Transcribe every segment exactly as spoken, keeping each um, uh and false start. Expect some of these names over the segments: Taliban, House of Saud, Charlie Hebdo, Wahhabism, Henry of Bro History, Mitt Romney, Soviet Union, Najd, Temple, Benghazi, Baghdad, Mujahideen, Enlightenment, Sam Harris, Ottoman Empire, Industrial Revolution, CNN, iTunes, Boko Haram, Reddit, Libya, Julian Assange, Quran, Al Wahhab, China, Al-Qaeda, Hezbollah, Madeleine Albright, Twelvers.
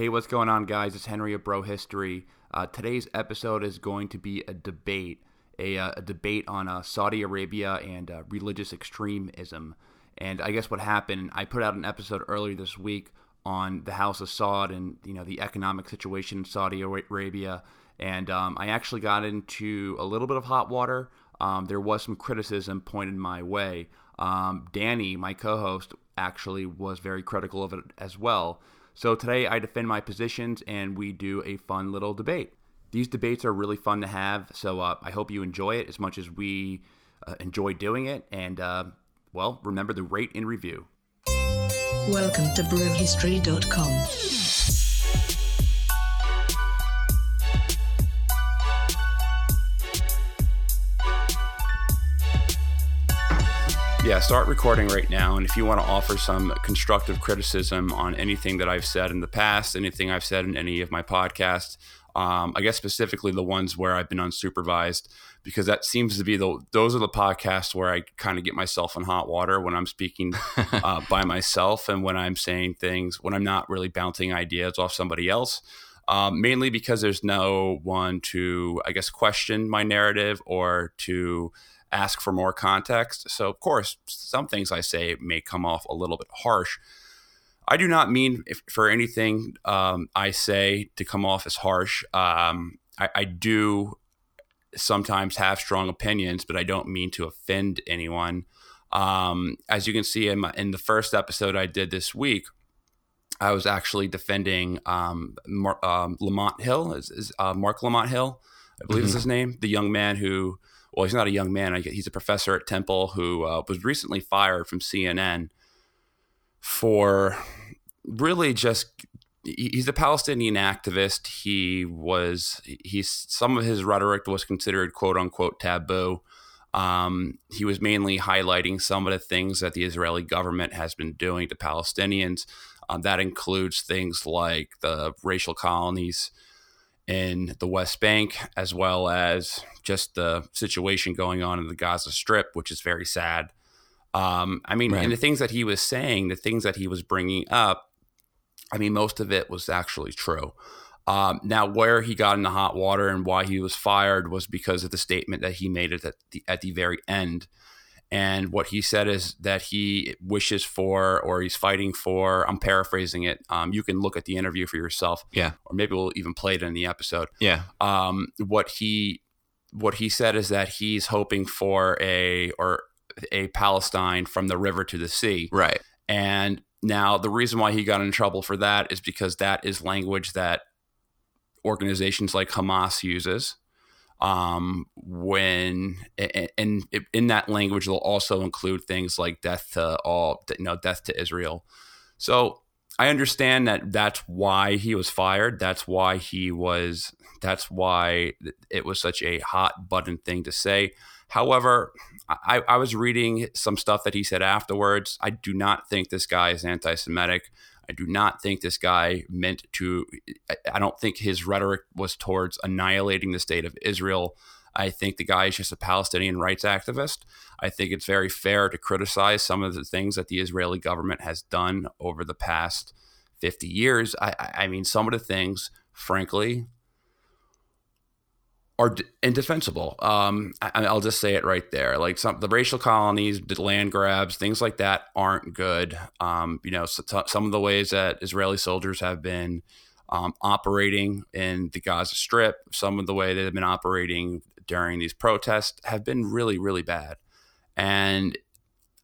Hey, what's going on, guys? It's Henry of Bro History. Uh, today's episode is going to be a debate, a, uh, a debate on uh, Saudi Arabia and uh, religious extremism. And I guess what happened, I put out an episode earlier this week on the House of Saud and, you know, the economic situation in Saudi Arabia. And um, I actually got into a little bit of hot water. Um, there was some criticism pointed my way. Um, Danny, my co-host, actually was very critical of it as well. So today I defend my positions and we do a fun little debate. These debates are really fun to have, so uh, I hope you enjoy it as much as we uh, enjoy doing it. And, uh, well, remember to rate and review. Welcome to brohistory dot com. Yeah, start recording right now, and if you want to offer some constructive criticism on anything that I've said in the past, anything I've said in any of my podcasts, um, I guess specifically the ones where I've been unsupervised, because that seems to be the those are the podcasts where I kind of get myself in hot water when I'm speaking uh, by myself and when I'm saying things, when I'm not really bouncing ideas off somebody else, um, mainly because there's no one to, I guess, question my narrative or to ask for more context. So, of course, some things I say may come off a little bit harsh. I do not mean if, for anything um, I say to come off as harsh. Um, I, I do sometimes have strong opinions, but I don't mean to offend anyone. Um, as you can see in, my, in the first episode I did this week, I was actually defending um, Mar- um, Lamont Hill, is, is uh, Marc Lamont Hill, I believe mm-hmm. is his name, the young man who Well, he's not a young man. He's a professor at Temple who uh, was recently fired from C N N for really just – he's a Palestinian activist. He was – he's some of his rhetoric was considered quote-unquote taboo. Um, he was mainly highlighting some of the things that the Israeli government has been doing to Palestinians. Um, that includes things like the racial colonies in the West Bank, as well as just the situation going on in the Gaza Strip, which is very sad. Um, I mean, right. And the things that he was saying, the things that he was bringing up, I mean, most of it was actually true. Um, now, where he got in the hot water and why he was fired was because of the statement that he made at the, at the very end. And what he said is that he wishes for, or he's fighting for, I'm paraphrasing it. Um, you can look at the interview for yourself. Yeah. Or maybe we'll even play it in the episode. Yeah. Um, what he, what he said is that he's hoping for a, or a Palestine from the river to the sea. Right. And now the reason why he got in trouble for that is because that is language that organizations like Hamas uses. Um, when and in that language, they'll also include things like death to all, you know, death to Israel. So I understand that that's why he was fired. That's why he was. That's why it was such a hot button thing to say. However, I, I was reading some stuff that he said afterwards. I do not think this guy is anti-Semitic. I do not think this guy meant to – I don't think his rhetoric was towards annihilating the state of Israel. I think the guy is just a Palestinian rights activist. I think it's very fair to criticize some of the things that the Israeli government has done over the past fifty years. I, I mean, some of the things, frankly, are indefensible. Um, I, I'll just say it right there. Like some the racial colonies, the land grabs, things like that aren't good. Um, you know, so t- some of the ways that Israeli soldiers have been um, operating in the Gaza Strip, some of the way they've been operating during these protests have been really, really bad. And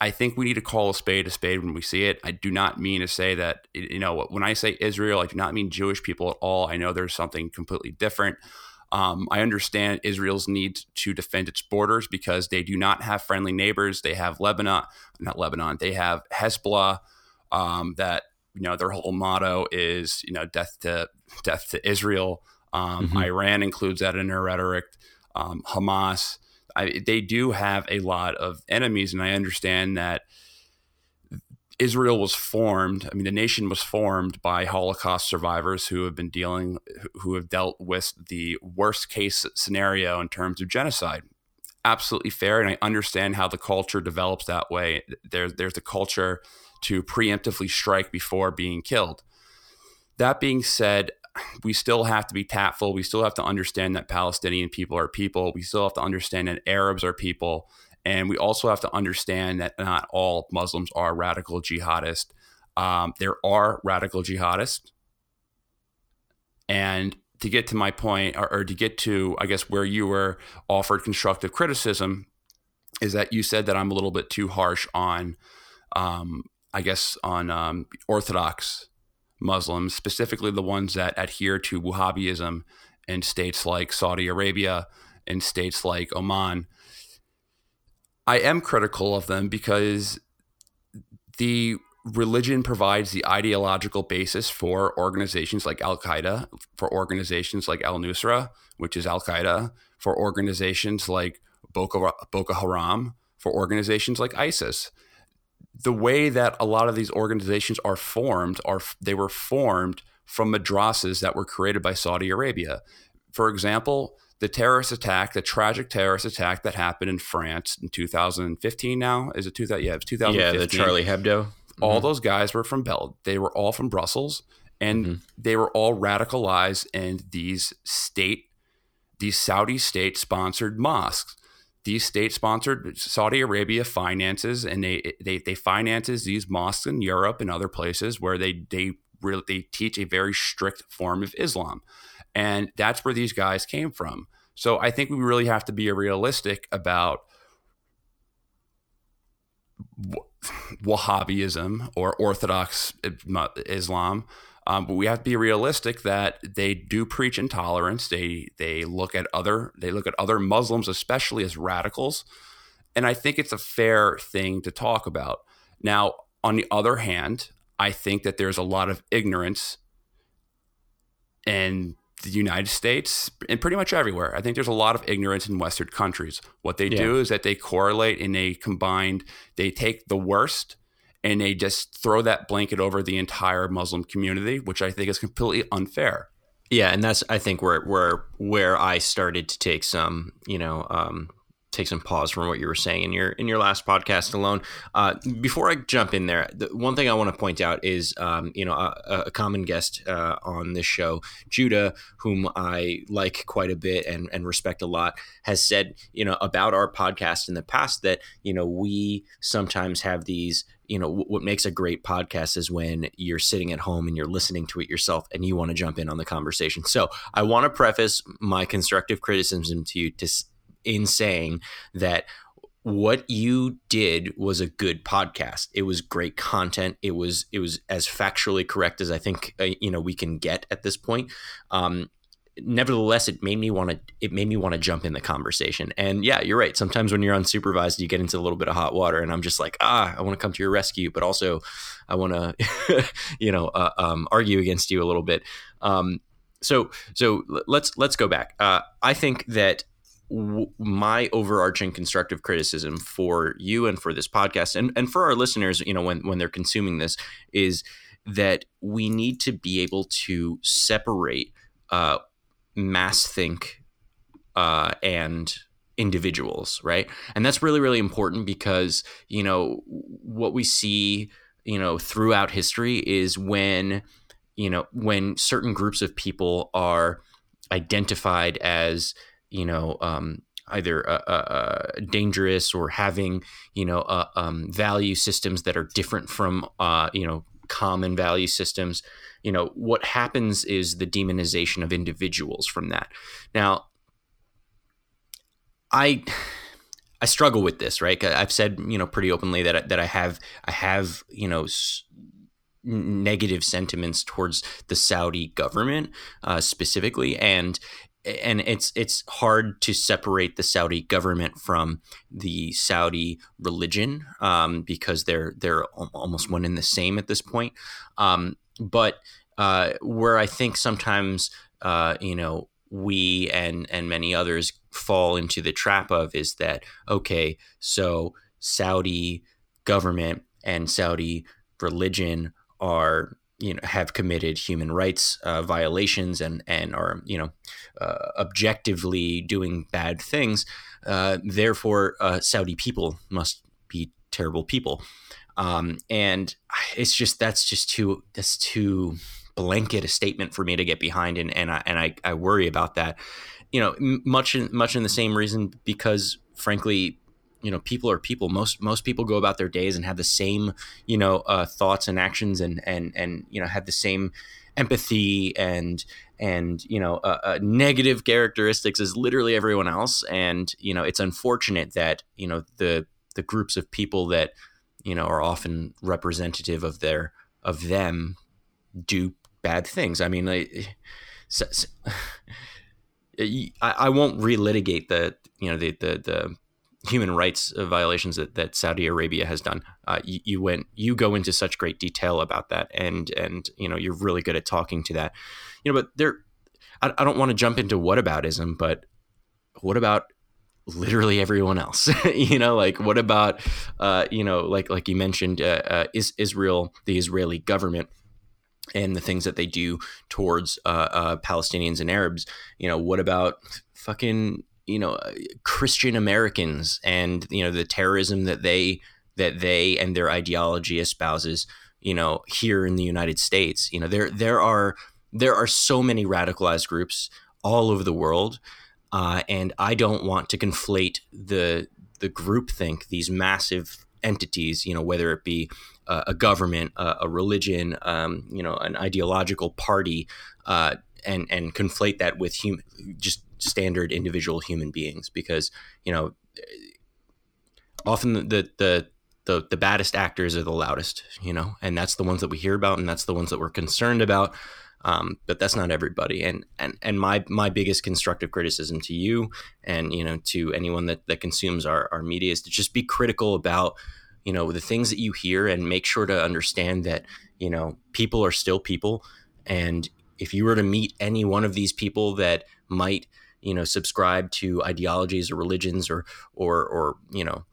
I think we need to call a spade a spade when we see it. I do not mean to say that, you know, when I say Israel, I do not mean Jewish people at all. I know there's something completely different. Um, I understand Israel's need to defend its borders because they do not have friendly neighbors. They have Lebanon, not Lebanon. They have Hezbollah. Um, that you know their whole motto is you know death to death to Israel. Um, mm-hmm. Iran includes that in their rhetoric. Um, Hamas. I, they do have a lot of enemies, and I understand that Israel was formed. I mean, the nation was formed by Holocaust survivors who have been dealing, who have dealt with the worst case scenario in terms of genocide. Absolutely fair. And I understand how the culture develops that way. There, there's the culture to preemptively strike before being killed. That being said, we still have to be tactful. We still have to understand that Palestinian people are people. We still have to understand that Arabs are people. And we also have to understand that not all Muslims are radical jihadists. Um, there are radical jihadists. And to get to my point, or, or to get to, I guess, where you were offered constructive criticism, is that you said that I'm a little bit too harsh on, um, I guess, on um, Orthodox Muslims, specifically the ones that adhere to Wahhabism in states like Saudi Arabia, in states like Oman. I am critical of them because the religion provides the ideological basis for organizations like Al-Qaeda, for organizations like al-Nusra, which is Al-Qaeda, for organizations like Boko, Boko Haram, for organizations like ISIS. The way that a lot of these organizations are formed, are they were formed from madrasas that were created by Saudi Arabia. For example, the terrorist attack, the tragic terrorist attack that happened in France in two thousand fifteen now, is it two thousand? Yeah, it was two thousand fifteen. Yeah, the Charlie Hebdo. All mm-hmm. those guys were from Bel. They were all from Brussels, and mm-hmm. they were all radicalized in these state, these Saudi state-sponsored mosques. These state-sponsored, Saudi Arabia finances, and they they they finances these mosques in Europe and other places where they they really they teach a very strict form of Islam, and that's where these guys came from. So I think we really have to be realistic about Wahhabism or Orthodox Islam. Um, but we have to be realistic that they do preach intolerance. They they look at other they look at other Muslims, especially, as radicals, and I think it's a fair thing to talk about. Now, on the other hand, I think that there's a lot of ignorance in the United States and pretty much everywhere. I think there's a lot of ignorance in Western countries. What they yeah. do is that they correlate and they combine. They take the worst, and they just throw that blanket over the entire Muslim community, which I think is completely unfair. Yeah, and that's, I think, where where where I started to take some, you know, um, take some pause from what you were saying in your in your last podcast alone. Uh, before I jump in there, the one thing I want to point out is, um, you know, a, a common guest uh, on this show, Judah, whom I like quite a bit and and respect a lot, has said, you know, about our podcast in the past that, you know, we sometimes have these. You know, what makes a great podcast is when you're sitting at home and you're listening to it yourself and you want to jump in on the conversation. So I want to preface my constructive criticism to you to, in saying that what you did was a good podcast. It was great content. It was it was as factually correct as I think, uh, you know, we can get at this point. Um Nevertheless, it made me want to. It made me want to jump in the conversation. And yeah, you're right. Sometimes when you're unsupervised, you get into a little bit of hot water, and I'm just like, ah, I want to come to your rescue, but also, I want to, you know, uh, um, argue against you a little bit. Um, so, so let's let's go back. Uh, I think that w- my overarching constructive criticism for you and for this podcast, and and for our listeners, you know, when when they're consuming this, is that we need to be able to separate. Uh, mass think uh, and individuals, right? And that's really, really important because, you know, what we see, you know, throughout history is when, you know, when certain groups of people are identified as, you know, um, either uh, uh, dangerous or having, you know, uh, um, value systems that are different from, uh, you know, common value systems, you know, what happens is the demonization of individuals from that. Now, I I struggle with this, right? I've said, you know, pretty openly that I, that I have I have, you know, s- negative sentiments towards the Saudi government uh, specifically, and and it's it's hard to separate the Saudi government from the Saudi religion um, because they're they're almost one in the same at this point. Um, but uh, where I think sometimes uh, you know we and and many others fall into the trap of is that, okay, so Saudi government and Saudi religion are, you know, have committed human rights uh, violations and, and are, you know, uh, objectively doing bad things. Uh, therefore, uh, Saudi people must be terrible people. Um, and it's just, that's just too, that's too blanket a statement for me to get behind, and and I and I, I worry about that. You know, much in, much in the same reason, because frankly, you know, people are people. Most most people go about their days and have the same, you know, uh, thoughts and actions, and and and you know, have the same empathy and and you know, uh, uh, negative characteristics as literally everyone else. And you know, it's unfortunate that you know the the groups of people that you know are often representative of their of them do bad things. I mean, I so, so, I, I won't relitigate the you know the the the. human rights violations that, that Saudi Arabia has done. Uh, you, you went, you go into such great detail about that. And, and, you know, you're really good at talking to that, you know, but there, I, I don't want to jump into whataboutism, but what about literally everyone else? You know, like what about, uh, you know, like, like you mentioned, uh, uh, is Israel, the Israeli government, and the things that they do towards, uh, uh, Palestinians and Arabs. You know, what about fucking, you know, Christian Americans and, you know, the terrorism that they, that they and their ideology espouses, you know, here in the United States. You know, there, there are, there are so many radicalized groups all over the world. Uh, and I don't want to conflate the, the groupthink, these massive entities, you know, whether it be uh, a government, uh, a religion, um, you know, an ideological party, uh, and, and conflate that with human, just standard individual human beings, because, you know, often the, the, the, the baddest actors are the loudest, you know, and that's the ones that we hear about. And that's the ones that we're concerned about. Um, but that's not everybody. And, and, and my, my biggest constructive criticism to you and, you know, to anyone that, that consumes our, our media is to just be critical about, you know, the things that you hear, and make sure to understand that, you know, people are still people. And if you were to meet any one of these people that might, you know, subscribe to ideologies or religions or, or, or, you know,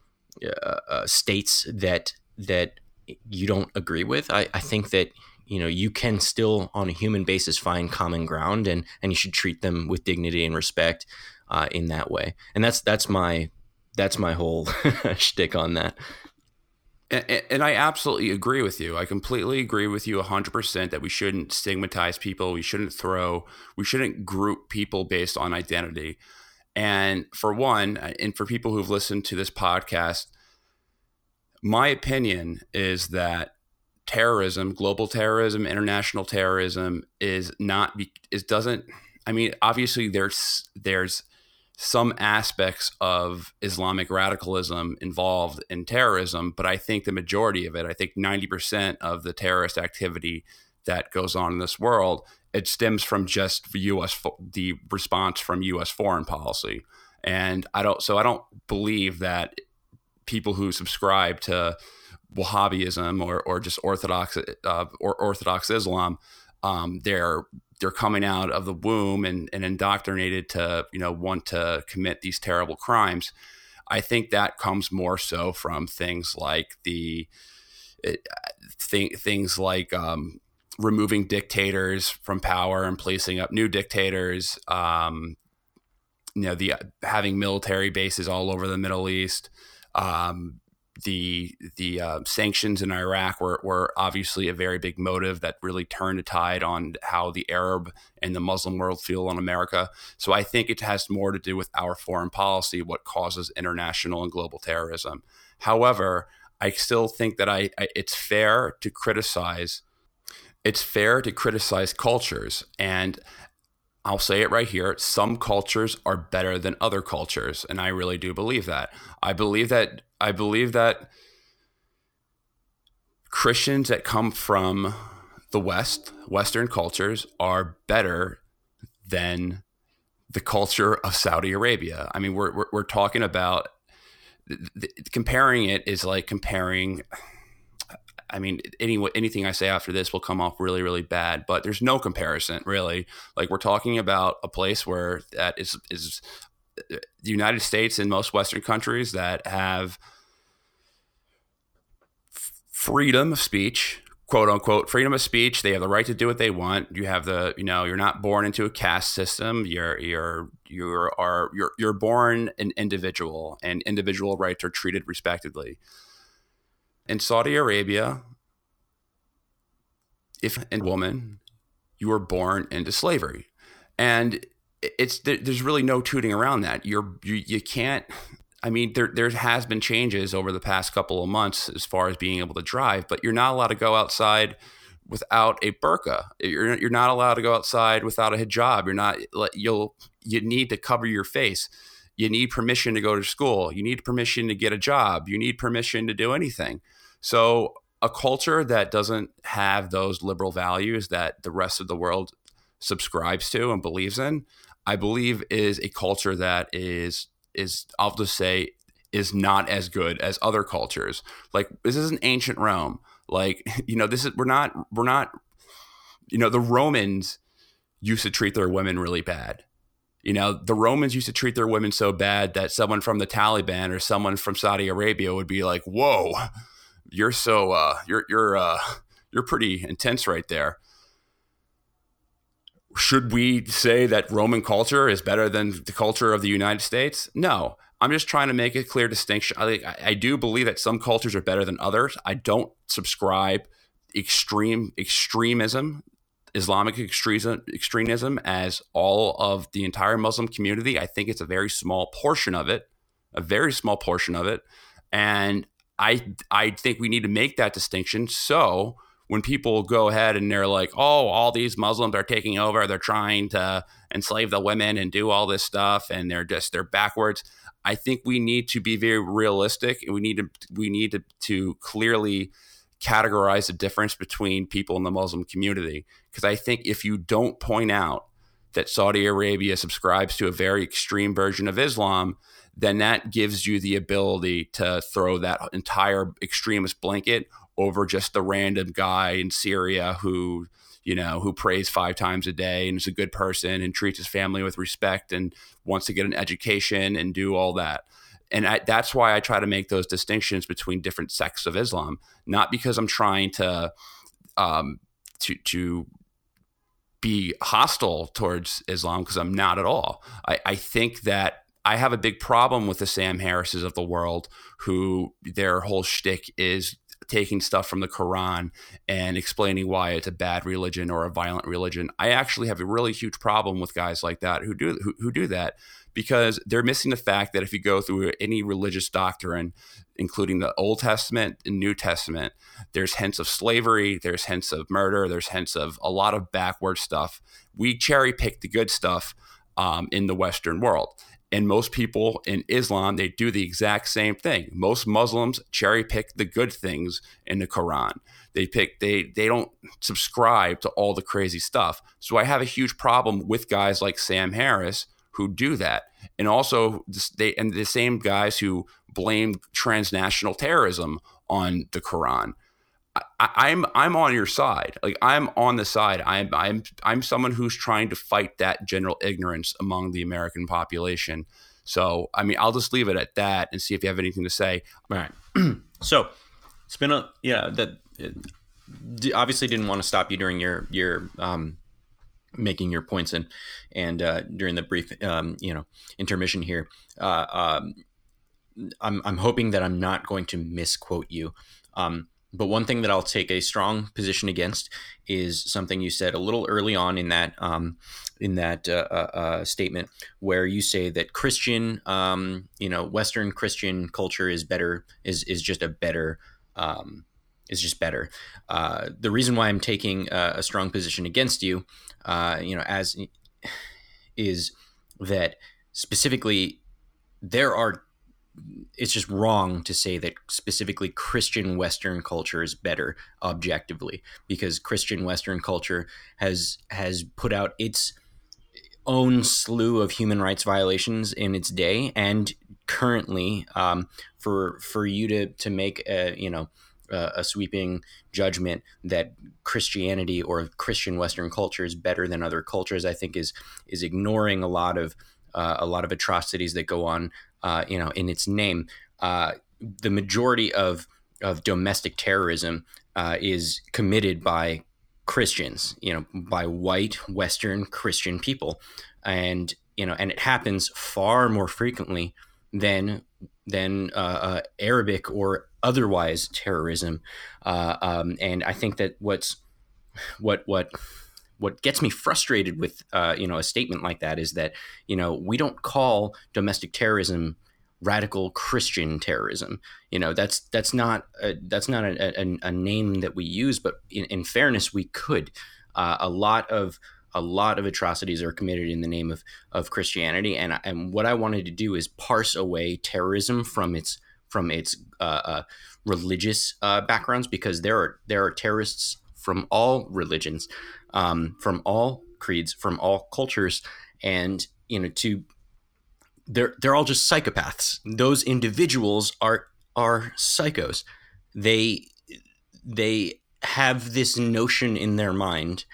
uh, uh, states that, that you don't agree with, I, I think that, you know, you can still on a human basis find common ground, and, and you should treat them with dignity and respect, uh, in that way. And that's, that's my, that's my whole shtick on that. And, and I absolutely agree with you. I completely agree with you one hundred percent that we shouldn't stigmatize people. We shouldn't throw, we shouldn't group people based on identity. And for one, and for people who've listened to this podcast, my opinion is that terrorism, global terrorism, international terrorism is not, it doesn't, I mean, obviously there's, there's some aspects of Islamic radicalism involved in terrorism, but I think the majority of it, I think ninety percent of the terrorist activity that goes on in this world, it stems from just U S the response from U S foreign policy. And I don't, so I don't believe that people who subscribe to Wahhabism or, or just Orthodox uh, or Orthodox Islam, um, they're they're coming out of the womb and, and indoctrinated to, you know, want to commit these terrible crimes. I think that comes more so from things like the th- things like um, removing dictators from power and placing up new dictators. Um, you know, the having military bases all over the Middle East. Um, the the uh, sanctions in Iraq were, were obviously a very big motive that really turned the tide on how the Arab and the Muslim world feel on America. So I think it has more to do with our foreign policy, what causes international and global terrorism. However, I still think that I, I it's fair to criticize. It's fair to criticize cultures. And I'll say it right here. Some cultures are better than other cultures. And I really do believe that. I believe that I believe that Christians that come from the West, Western cultures, are better than the culture of Saudi Arabia. I mean, we're, we're, we're talking about the, comparing it is like comparing. I mean, any, anything I say after this will come off really, really bad, but there's no comparison, really. Like, we're talking about a place where that is, is the United States and most Western countries that have freedom of speech, quote unquote, freedom of speech. They have the right to do what they want. You have the, you know, you're not born into a caste system. You're, you're, you're, are, you're, you're born an individual, and individual rights are treated respectively. In Saudi Arabia, if a woman you were born into slavery. And it's there's really no tooting around that. You're you, you can't. I mean, there there has been changes over the past couple of months as far as being able to drive, but you're not allowed to go outside without a burqa. You're you're not allowed to go outside without a hijab. You're not. You'll you need to cover your face. You need permission to go to school. You need permission to get a job. You need permission to do anything. So a culture that doesn't have those liberal values that the rest of the world subscribes to and believes in, I believe, is a culture that is. is I'll just say is not as good as other cultures. Like, this isn't ancient Rome. Like, you know, this is, we're not, we're not, you know, the Romans used to treat their women really bad. You know, the Romans used to treat their women so bad that someone from the Taliban or someone from Saudi Arabia would be like, whoa, you're so, uh, you're, you're, uh, you're pretty intense right there. Should we say that Roman culture is better than the culture of the United States? No, I'm just trying to make a clear distinction. I, I do believe that some cultures are better than others. I don't subscribe extreme extremism, Islamic extremism, extremism as all of the entire Muslim community. I think it's a very small portion of it, a very small portion of it. And I I think we need to make that distinction. So when people go ahead and they're like, oh, all these Muslims are taking over, they're trying to enslave the women and do all this stuff, and they're just, they're backwards. I think we need to be very realistic, and we need to, we need to, to clearly categorize the difference between people in the Muslim community. Because I think if you don't point out that Saudi Arabia subscribes to a very extreme version of Islam, then that gives you the ability to throw that entire extremist blanket over just the random guy in Syria who, you know, who prays five times a day and is a good person and treats his family with respect and wants to get an education and do all that. And I, that's why I try to make those distinctions between different sects of Islam, not because I'm trying to um, to to be hostile towards Islam, because I'm not at all. I, I think that I have a big problem with the Sam Harrises of the world, who their whole shtick is taking stuff from the Quran and explaining why it's a bad religion or a violent religion. I actually have a really huge problem with guys like that who do who, who do that, because they're missing the fact that if you go through any religious doctrine, including the Old Testament and New Testament, there's hints of slavery, there's hints of murder, there's hints of a lot of backward stuff. We cherry pick the good stuff um, in the Western world. And most people in Islam, they do the exact same thing. Most Muslims cherry pick the good things in the Quran. They pick they they don't subscribe to all the crazy stuff. So I have a huge problem with guys like Sam Harris who do that. And also they and the same guys who blame transnational terrorism on the Quran. I, I'm I'm on your side. Like, I'm on the side. I'm I'm I'm someone who's trying to fight that general ignorance among the American population. So I mean, I'll just leave it at that and see if you have anything to say. All right. So it's been a yeah. That obviously didn't want to stop you during your your um, making your points and and uh, during the brief um, you know intermission here. Uh, um, I'm I'm hoping that I'm not going to misquote you. Um, But one thing that I'll take a strong position against is something you said a little early on in that um, in that uh, uh, statement, where you say that Christian, um, you know, Western Christian culture is better, is is just a better, um, is just better. Uh, the reason why I'm taking a, a strong position against you, uh, you know, as is that specifically there are. It's just wrong to say that specifically Christian Western culture is better objectively, because Christian Western culture has has put out its own slew of human rights violations in its day, and currently um, for for you to to make a you know a, a sweeping judgment that Christianity or Christian Western culture is better than other cultures, I think is is ignoring a lot of uh, a lot of atrocities that go on. Uh, you know, in its name, uh, the majority of of domestic terrorism uh, is committed by Christians, you know, by white Western Christian people, and you know, and it happens far more frequently than than uh, uh, Arabic or otherwise terrorism. Uh, um, and I think that what's what what what gets me frustrated with, uh, you know, a statement like that is that, you know, we don't call domestic terrorism radical Christian terrorism. You know, that's that's not a, that's not a, a, a name that we use. But in, in fairness, we could. Uh, a lot of a lot of atrocities are committed in the name of of Christianity. And and what I wanted to do is parse away terrorism from its from its uh, uh, religious uh, backgrounds, because there are there are terrorists from all religions, um, from all creeds, from all cultures, and you know, to they're they're all just psychopaths. Those individuals are are psychos. They they have this notion in their mind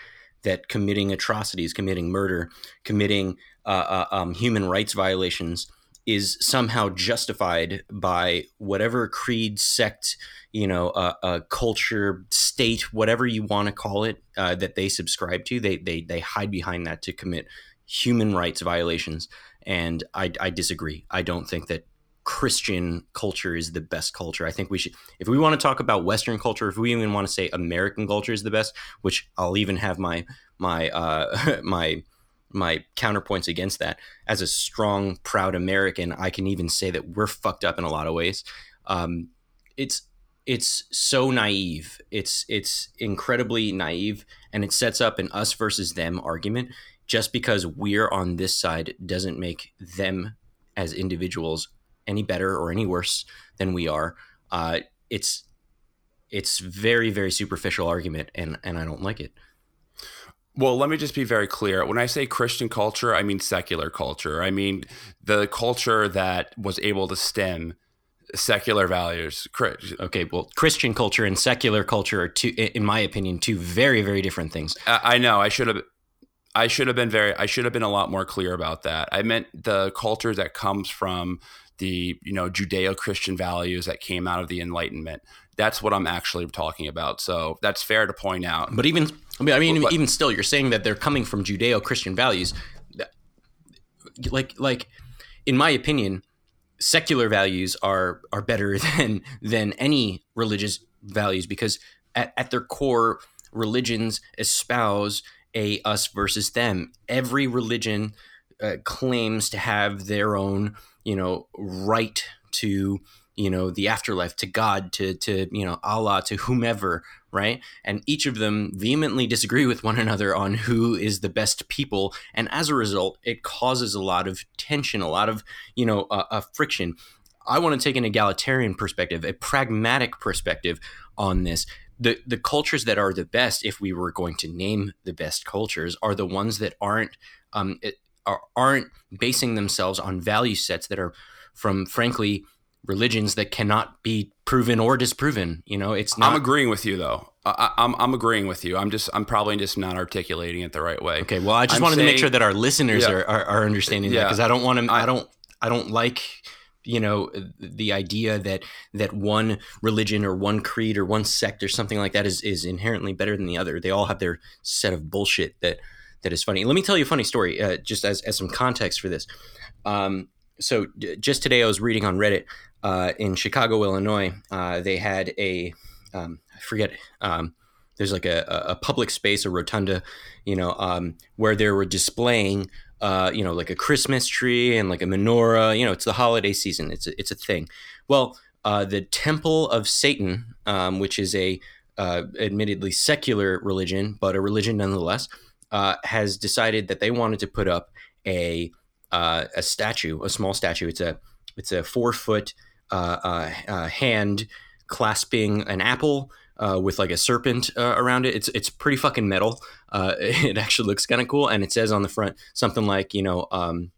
that committing atrocities, committing murder, committing uh, uh, um, human rights violations is somehow justified by whatever creed, sect, you know, uh, uh, culture, state, whatever you want to call it, uh, that they subscribe to. They they they hide behind that to commit human rights violations. And I, I disagree. I don't think that Christian culture is the best culture. I think we should, if we want to talk about Western culture, if we even want to say American culture is the best, which I'll even have my my uh, my. my counterpoints against that. As a strong, proud American, I can even say that we're fucked up in a lot of ways. Um, it's it's so naive. It's it's incredibly naive, and it sets up an us versus them argument. Just because we're on this side doesn't make them as individuals any better or any worse than we are. Uh, it's it's very, very superficial argument, and and I don't like it. Well, let me just be very clear. When I say Christian culture, I mean secular culture. I mean the culture that was able to stem secular values. Okay, well, Christian culture and secular culture are two, in my opinion, two very, very different things. I know. I should have. I should have been very. I should have been a lot more clear about that. I meant the culture that comes from the, you know, Judeo-Christian values that came out of the Enlightenment. That's what I'm actually talking about. So that's fair to point out. But even, I mean, I mean, but, even still, you're saying that they're coming from Judeo-Christian values. Like, like, in my opinion, secular values are are better than than any religious values, because at, at their core, religions espouse a us versus them. Every religion uh, claims to have their own, you know, right to, you know, the afterlife, to God, to, to, you know, Allah, to whomever, right? And each of them vehemently disagree with one another on who is the best people. And as a result, it causes a lot of tension, a lot of, you know, uh, uh, friction. I want to take an egalitarian perspective, a pragmatic perspective on this. The, the cultures that are the best, if we were going to name the best cultures, are the ones that aren't, um, it, are, aren't basing themselves on value sets that are from, frankly, religions that cannot be proven or disproven. You know, it's not. I'm agreeing with you, though. I, I'm I'm agreeing with you. I'm just I'm probably just not articulating it the right way. Okay. Well, I just I'm wanted saying, to make sure that our listeners yeah, are, are are understanding yeah, that, because I don't want to. I, I don't. I don't like, you know, the idea that that one religion or one creed or one sect or something like that is is inherently better than the other. They all have their set of bullshit that that is funny. Let me tell you a funny story, uh, just as as some context for this. Um. So d- just today, I was reading on Reddit. Uh, in Chicago, Illinois, uh, they had a, um, I forget, um, there's like a, a public space, a rotunda, you know, um, where they were displaying, uh, you know, like a Christmas tree and like a menorah. You know, it's the holiday season. It's a, it's a thing. Well, uh, the Temple of Satan, um, which is a uh, admittedly secular religion, but a religion nonetheless, uh, has decided that they wanted to put up a uh, a statue, a small statue. It's a it's a four foot Uh, uh, uh, hand clasping an apple uh, with like a serpent uh, around it. It's it's pretty fucking metal. Uh, it actually looks kind of cool, and it says on the front something like, you know, um,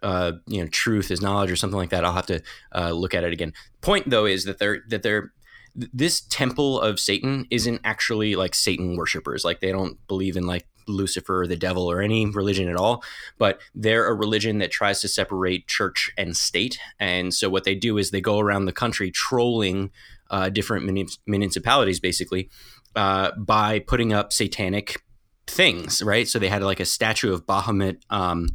uh, you know, truth is knowledge or something like that. I'll have to uh, look at it again. Point though is that they're that they're th- this Temple of Satan isn't actually like Satan worshipers. Like, they don't believe in like Lucifer or the devil or any religion at all, but they're a religion that tries to separate church and state. And so what they do is they go around the country trolling uh, different muni- municipalities basically uh, by putting up satanic things, right? So they had like a statue of Bahamut um,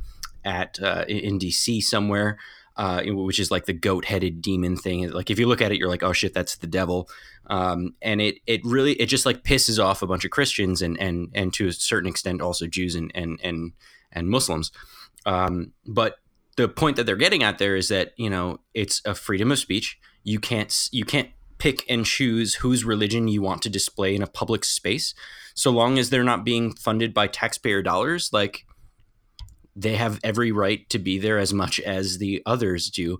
at uh, in D C somewhere. uh, which is like the goat-headed demon thing. Like if you look at it, you're like, oh shit, that's the devil. Um, and it it really it just like pisses off a bunch of Christians and and and to a certain extent also Jews and and and and Muslims. Um, but the point that they're getting at there is that, you know, it's a freedom of speech. You can't you can't pick and choose whose religion you want to display in a public space, so long as they're not being funded by taxpayer dollars. Like, they have every right to be there as much as the others do.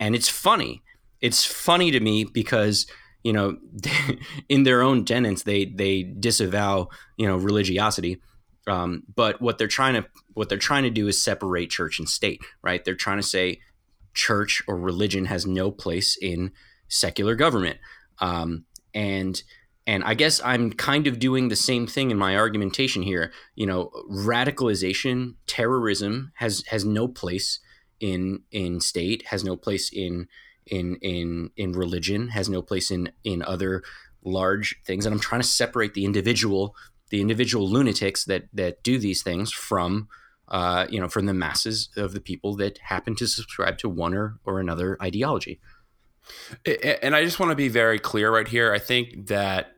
And it's funny. It's funny to me because, you know, in their own tenets, they, they disavow, you know, religiosity. Um, but what they're trying to, what they're trying to do is separate church and state, right? They're trying to say church or religion has no place in secular government. Um, and, and I guess I'm kind of doing the same thing in my argumentation here. You know, radicalization, terrorism has, has no place in in state, has no place in in in in religion, has no place in in other large things. And I'm trying to separate the individual, the individual lunatics that that do these things from, uh, you know, from the masses of the people that happen to subscribe to one or, or another ideology. And I just want to be very clear right here. I think that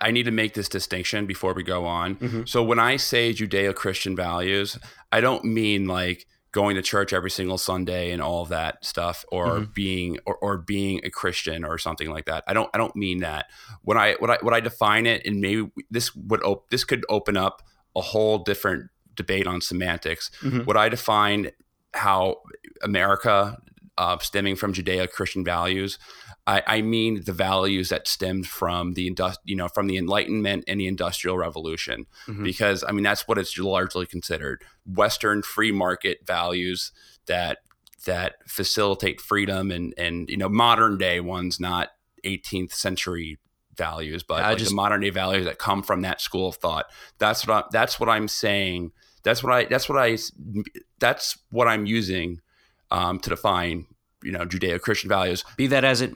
I need to make this distinction before we go on. Mm-hmm. So when I say Judeo-Christian values, I don't mean like going to church every single Sunday and all of that stuff, or mm-hmm. being or, or being a Christian or something like that. I don't I don't mean that. When I what I what I define it, and maybe this would op- this could open up a whole different debate on semantics. Mm-hmm. What I define how America uh, stemming from Judeo-Christian values, I, I mean the values that stemmed from the industri- you know, from the Enlightenment and the Industrial Revolution, mm-hmm. because I mean that's what it's largely considered: Western free market values that that facilitate freedom, and and you know, modern day ones, not eighteenth century values, but like just, the modern day values that come from that school of thought. That's what I, that's what I'm saying. That's what I that's what I that's what I'm using um, to define, you know, Judeo-Christian values. Be that as it,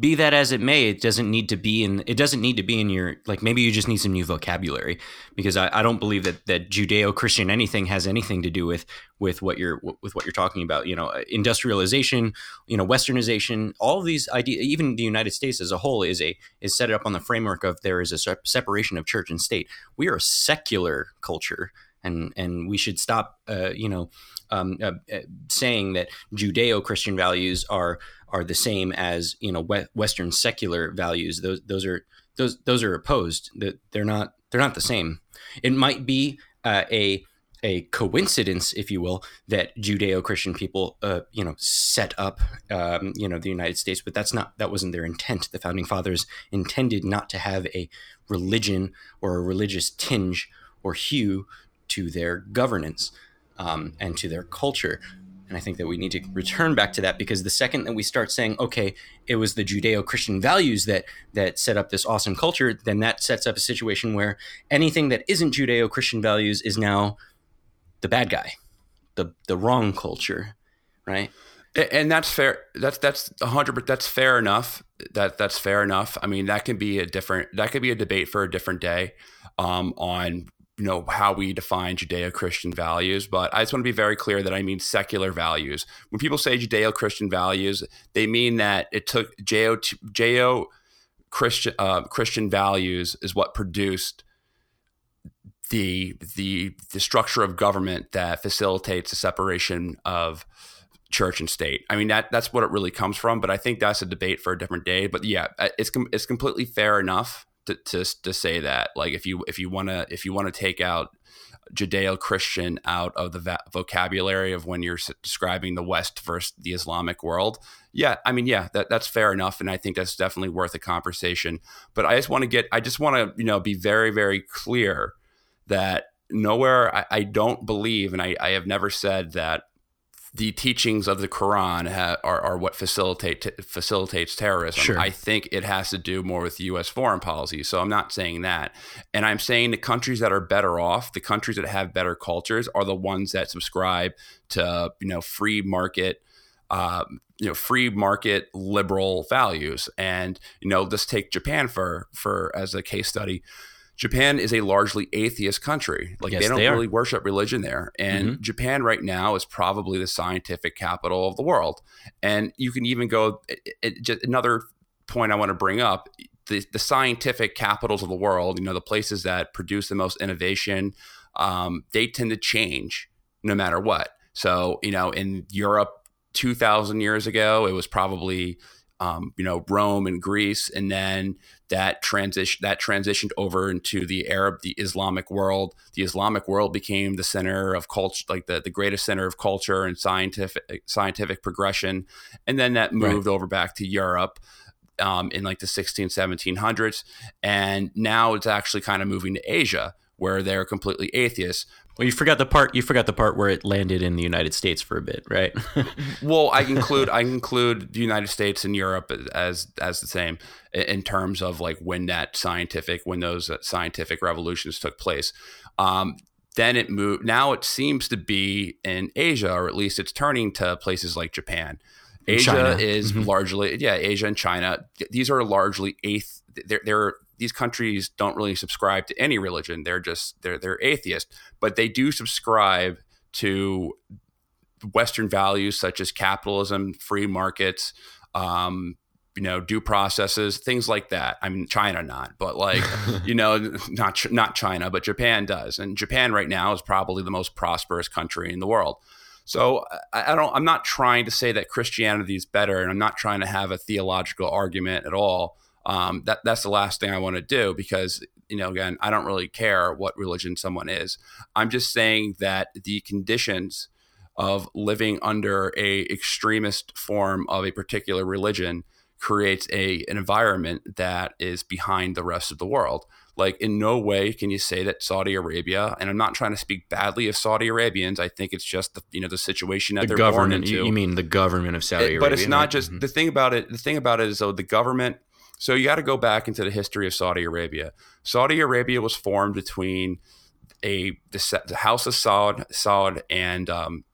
be that as it may, it doesn't need to be in, it doesn't need to be in your, like, maybe you just need some new vocabulary, because I, I don't believe that, that Judeo-Christian anything has anything to do with, with what you're, with what you're talking about, you know, industrialization, you know, Westernization, all of these ideas. Even the United States as a whole is a, is set up on the framework of there is a separation of church and state. We are a secular culture, and, and we should stop, uh, you know, Um, uh, uh, saying that Judeo-Christian values are are the same as, you know, we- Western secular values. Those those are those those are opposed. They're not they're not the same. It might be uh, a a coincidence, if you will, that Judeo-Christian people uh, you know set up um, you know the United States, but that's not that wasn't their intent. The founding fathers intended not to have a religion or a religious tinge or hue to their governance. Um, and to their culture. And I think that we need to return back to that, because the second that we start saying, okay, it was the Judeo-Christian values that that set up this awesome culture, then that sets up a situation where anything that isn't Judeo-Christian values is now the bad guy, the the wrong culture, right? And that's fair. That's that's a hundred. That's fair enough. That that's fair enough. I mean, that can be a different. That could be a debate for a different day. Um, on. You know, how we define Judeo-Christian values, but I just want to be very clear that I mean secular values. When people say Judeo-Christian values, they mean that it took Judeo-Christian uh, Christian values is what produced the the the structure of government that facilitates the separation of church and state. I mean, that that's what it really comes from. But I think that's a debate for a different day. But yeah, it's it's completely fair enough. To, to to say that, like, if you if you want to if you want to take out Judeo-Christian out of the va- vocabulary of when you're describing the West versus the Islamic world, yeah, I mean, yeah, that that's fair enough, and I think that's definitely worth a conversation. But I just want to get, I just want to you know be very, very clear that nowhere I, I don't believe, and I, I have never said that the teachings of the Quran ha- are, are what facilitate t- facilitates terrorism. Sure. I think it has to do more with U S foreign policy. So I'm not saying that. And I'm saying the countries that are better off, the countries that have better cultures, are the ones that subscribe to, you know, free market, uh, you know, free market liberal values. And, you know, let's take Japan for, for as a case study. Japan is a largely atheist country. Like yes, they don't they really worship religion there. And mm-hmm. Japan right now is probably the scientific capital of the world. And you can even go it, it, just another point I want to bring up, the, the scientific capitals of the world, you know, the places that produce the most innovation, um, they tend to change no matter what. So, you know, in Europe two thousand years ago, it was probably Um, you know, Rome and Greece, and then that transition that transitioned over into the Arab, the Islamic world. The Islamic world became the center of culture, like the, the greatest center of culture and scientific scientific progression. And then that moved right. over back to Europe um, in like the sixteen, seventeen hundreds. And now it's actually kind of moving to Asia, where they're completely atheists. Well, you forgot the part. You forgot the part where it landed in the United States for a bit, right? Well, I include I include the United States and Europe as as the same in terms of like when that scientific when those scientific revolutions took place. Um, then it moved. Now it seems to be in Asia, or at least it's turning to places like Japan. Asia China. is mm-hmm. largely yeah, Asia and China. These are largely ath- they're they're. These countries don't really subscribe to any religion. They're just they're they're atheist, but they do subscribe to Western values such as capitalism, free markets, um, you know, due processes, things like that. I mean, China not, but like you know, not not China, but Japan does. And Japan right now is probably the most prosperous country in the world. So I, I don't. I'm not trying to say that Christianity is better, and I'm not trying to have a theological argument at all. Um, that that's the last thing I want to do because, you know, again, I don't really care what religion someone is. I'm just saying that the conditions of living under a extremist form of a particular religion creates a an environment that is behind the rest of the world. Like in no way can you say that Saudi Arabia, and I'm not trying to speak badly of Saudi Arabians. I think it's just the, you know, the situation that the they're born into. You, you mean the government of Saudi it, Arabia? But it's not just mm-hmm. the thing about it. The thing about it is though the government. So you got to go back into the history of Saudi Arabia. Saudi Arabia was formed between a the, the House of Saud, Saud and um,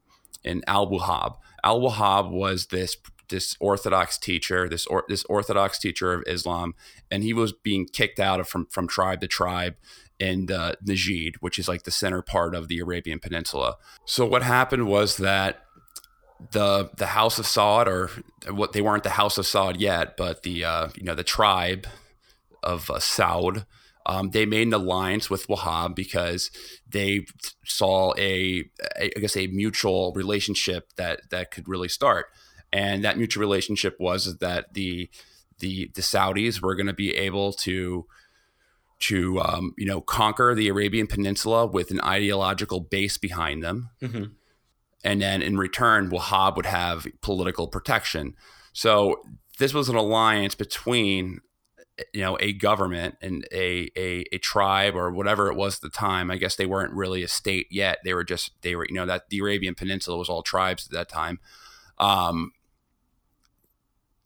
and Al Wahhab. Al Wahhab was this this Orthodox teacher, this or, this Orthodox teacher of Islam, and he was being kicked out of from from tribe to tribe in the Najd, which is like the center part of the Arabian Peninsula. So what happened was that. The the House of Saud, or what they weren't the House of Saud yet, but the uh, you know the tribe of uh, Saud, um, they made an alliance with Wahhab because they saw a, a I guess a mutual relationship that that could really start, and that mutual relationship was that the the the Saudis were going to be able to. to, um, you know, conquer the Arabian Peninsula with an ideological base behind them. Mm-hmm. And then in return, Wahhab would have political protection. So this was an alliance between, you know, a government and a, a a tribe or whatever it was at the time. I guess they weren't really a state yet. They were just they were you know that the Arabian Peninsula was all tribes at that time. Um,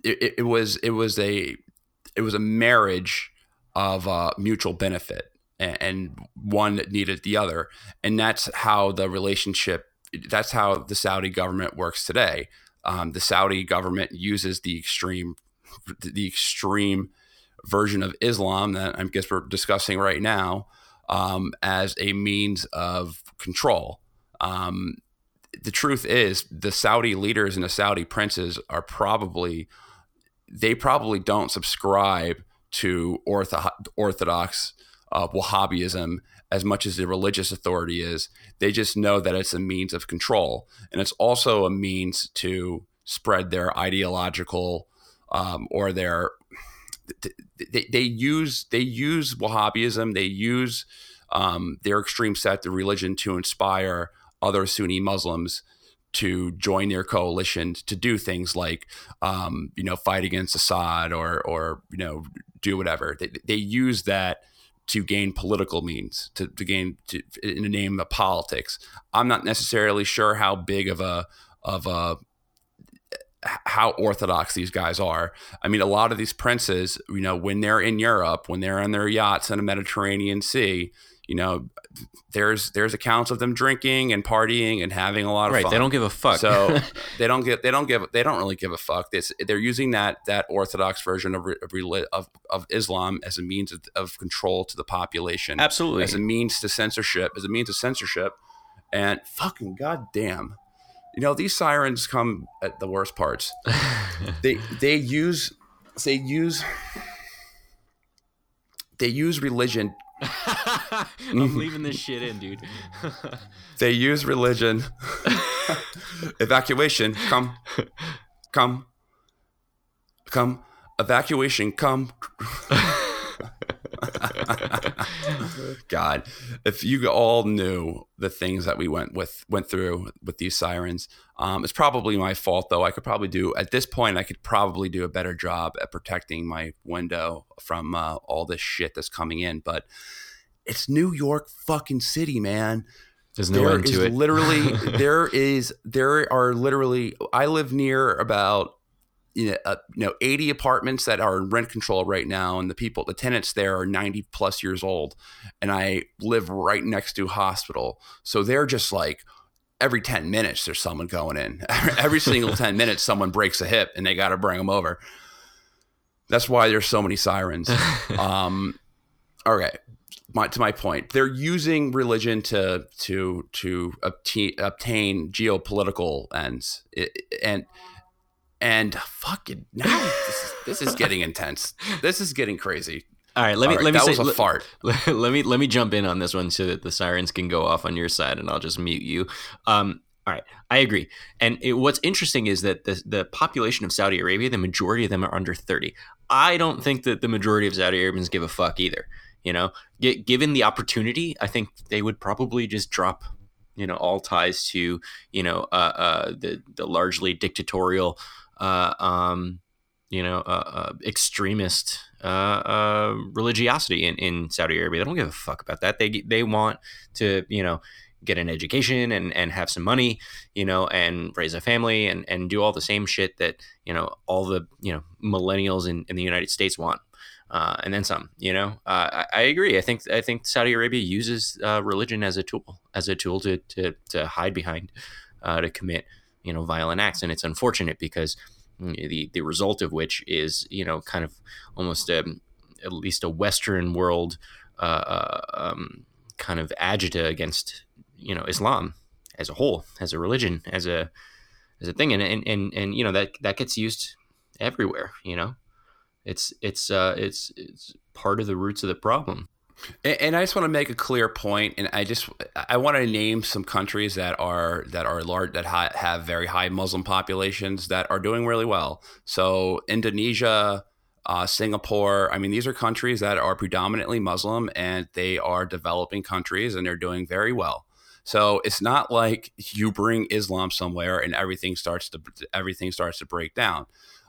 it, it was it was a it was a marriage of uh, mutual benefit and, and one that needed the other, and that's how the relationship. That's how the Saudi government works today. Um, the Saudi government uses the extreme, the extreme version of Islam that I guess we're discussing right now um, as a means of control. Um, the truth is, the Saudi leaders and the Saudi princes are probably they probably don't subscribe to ortho- orthodox uh, Wahhabism. As much as the religious authority is, they just know that it's a means of control. And it's also a means to spread their ideological um, or their they, – they use they use Wahhabism. They use um, their extreme sect of religion to inspire other Sunni Muslims to join their coalition to do things like, um, you know, fight against Assad or, or you know, do whatever. They, they use that – to gain political means, to, to gain to, in the name of politics. I'm not necessarily sure how big of a of a how orthodox these guys are. I mean, a lot of these princes, you know, when they're in Europe, when they're on their yachts in the Mediterranean Sea, you know, there's there's accounts of them drinking and partying and having a lot of right, fun. They don't give a fuck. So they don't get they don't give they don't really give a fuck. It's, they're using that that orthodox version of of of Islam as a means of, of control to the population. Absolutely, as a means to censorship, as a means of censorship, and fucking goddamn, you know, these sirens come at the worst parts. they they use they use they use religion. I'm leaving this shit in, dude. They use religion. Evacuation, come, come, come. Evacuation, come. God, if you all knew the things that we went with, went through with these sirens, um, it's probably my fault though. I could probably do at this point. I could probably do a better job at protecting my window from uh, all this shit that's coming in. But it's New York fucking city, man. There's no end to it. Literally, there is. There are literally. I live near about. You know, uh, you know, eighty apartments that are in rent control right now, and the people, the tenants there are ninety plus years old, and I live right next to hospital, so they're just like every ten minutes there's someone going in. Every single ten minutes someone breaks a hip, and they got to bring them over. That's why there's so many sirens. Um, all right, my, to my point, they're using religion to to to obtain, obtain geopolitical ends, it, and. And fucking now, this is, this is getting intense. This is getting crazy. All right, let me right, let me that say, was a let, fart. Let me let me jump in on this one so that the sirens can go off on your side, and I'll just mute you. Um, all right, I agree. And it, what's interesting is that the the population of Saudi Arabia, the majority of them are under thirty. I don't think that the majority of Saudi Arabians give a fuck either. You know, G- given the opportunity, I think they would probably just drop, you know, all ties to, you know, uh, uh, the the largely dictatorial. Uh, um, you know, uh, uh, extremist uh, uh, religiosity in, in Saudi Arabia. They don't give a fuck about that. They they want to, you know, get an education and, and have some money, you know, and raise a family and, and do all the same shit that, you know, all the, you know, millennials in, in the United States want. Uh, and then some, you know, uh, I, I agree. I think I think Saudi Arabia uses uh, religion as a tool, as a tool to, to, to hide behind, uh, to commit, you know, violent acts. And it's unfortunate because the the result of which is, you know, kind of almost a, at least a Western world uh, um, kind of agita against, you know, Islam as a whole, as a religion, as a as a thing. And, and, and, and you know, that that gets used everywhere, you know. It's it's uh, it's it's part of the roots of the problem. And, and I just want to make a clear point, and I just I want to name some countries that are that are large that ha- have very high Muslim populations that are doing really well. So Indonesia, uh, Singapore. I mean, these are countries that are predominantly Muslim, and they are developing countries, and they're doing very well. So it's not like you bring Islam somewhere and everything starts to everything starts to break down.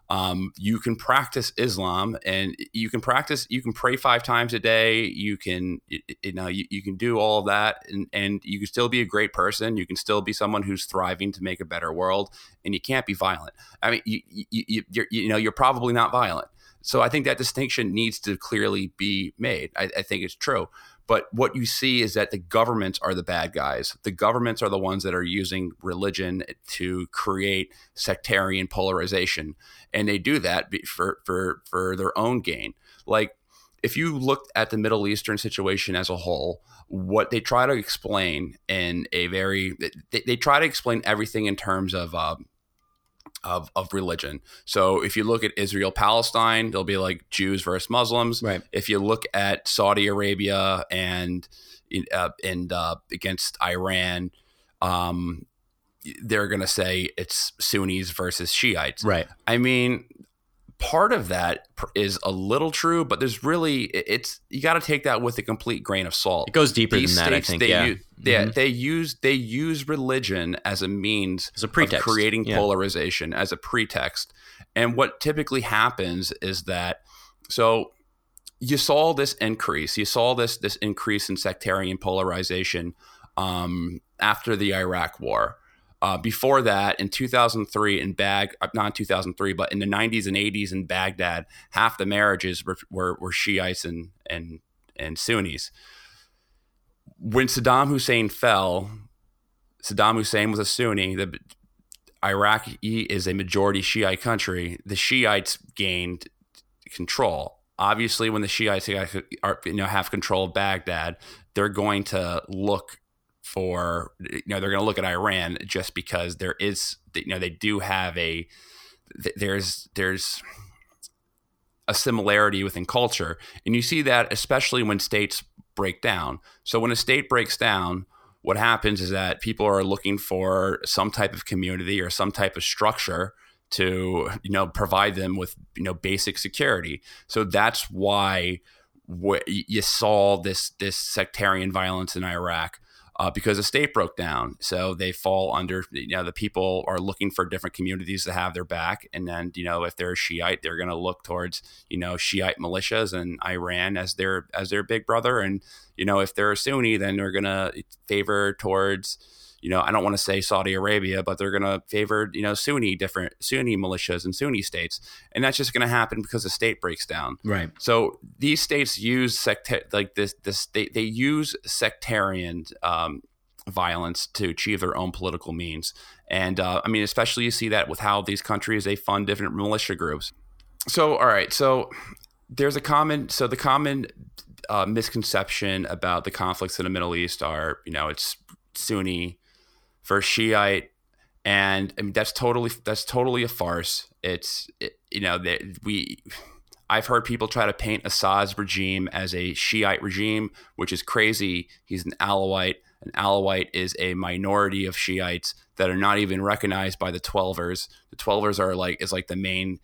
Um, you can practice Islam, and you can practice, you can pray five times a day. You can, you, you know, you, you can do all of that, and, and you can still be a great person. You can still be someone who's thriving to make a better world, and you can't be violent. I mean, you, you, you, you're, you know, you're probably not violent. So I think that distinction needs to clearly be made. I, I think it's true. But what you see is that the governments are the bad guys. The governments are the ones that are using religion to create sectarian polarization. And they do that for, for, for their own gain. Like if you look at the Middle Eastern situation as a whole, what they try to explain in a very they, – they try to explain everything in terms of uh, – Of, of religion. So if you look at Israel, Palestine, there'll be like Jews versus Muslims. Right. If you look at Saudi Arabia and uh, and uh, against Iran, um, they're going to say it's Sunnis versus Shiites. Right. I mean, part of that is a little true, but there's really it's you got to take that with a complete grain of salt. It goes deeper These than states, that. I think. They yeah. Use, Yeah, mm-hmm. they use they use religion as a means as a pretext. Of creating yeah. polarization, as a pretext. And what typically happens is that so you saw this increase, you saw this this increase in sectarian polarization um, after the Iraq War. Uh, before that, in two thousand three in Bag, not in two thousand three, but in the nineties and eighties in Baghdad, half the marriages were were, were Shiites and and and Sunnis. when Saddam Hussein fell, Saddam Hussein was a Sunni. The Iraq is a majority Shiite country. The Shiites gained control. Obviously, when the Shiites are, you know, have control of Baghdad, they're going to look for, you know, they're going to look at Iran just because there is, you know, they do have a, there's, there's a similarity within culture. And you see that especially when states break down. So when a state breaks down, what happens is that people are looking for some type of community or some type of structure to, you know, provide them with, you know, basic security. So that's why wh- you saw this this sectarian violence in Iraq, uh, because the state broke down. So they fall under, you know, the people are looking for different communities to have their back. And then, you know, if they're a Shiite, they're going to look towards, you know, Shiite militias and Iran as their as their big brother. And, you know, if they're a Sunni, then they're going to favor towards, you know, I don't want to say Saudi Arabia, but they're going to favor, you know, Sunni different Sunni militias and Sunni states. And that's just going to happen because the state breaks down. Right. So these states use secta- like this, this they, they use sectarian um, violence to achieve their own political means. And uh, I mean, especially you see that with how these countries, they fund different militia groups. So, all right. So there's a common so the common uh, misconception about the conflicts in the Middle East are, you know, it's Sunni for Shiite, and I mean that's totally that's totally a farce. It's it, you know that we I've heard people try to paint Assad's regime as a Shiite regime, which is crazy. He's an Alawite. An Alawite is a minority of Shiites that are not even recognized by the Twelvers. The Twelvers are like is like the main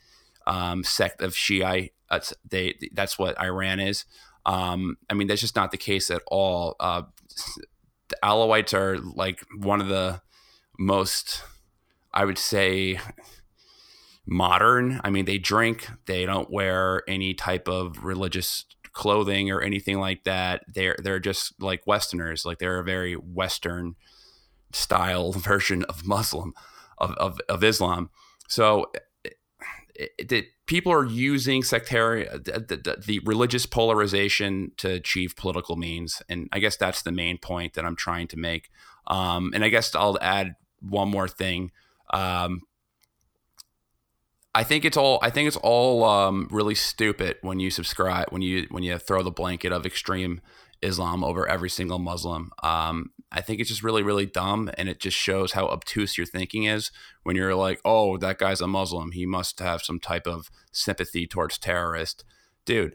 um, sect of Shiite. That's they that's what Iran is. Um, I mean that's just not the case at all. Uh, The Alawites are like one of the most, I would say, modern. I mean, they drink. They don't wear any type of religious clothing or anything like that. They're they're just like Westerners. Like they're a very Western style version of Muslim, of of, of Islam. So that people are using sectarian the, the, the religious polarization to achieve political means, and I guess that's the main point that I'm trying to make. Um, and I guess I'll add one more thing. Um, I think it's all I think it's all um, really stupid when you subscribe when you when you throw the blanket of extreme Islam over every single Muslim. Um, I think it's just really, really dumb. And it just shows how obtuse your thinking is when you're like, oh, that guy's a Muslim. He must have some type of sympathy towards terrorists. Dude,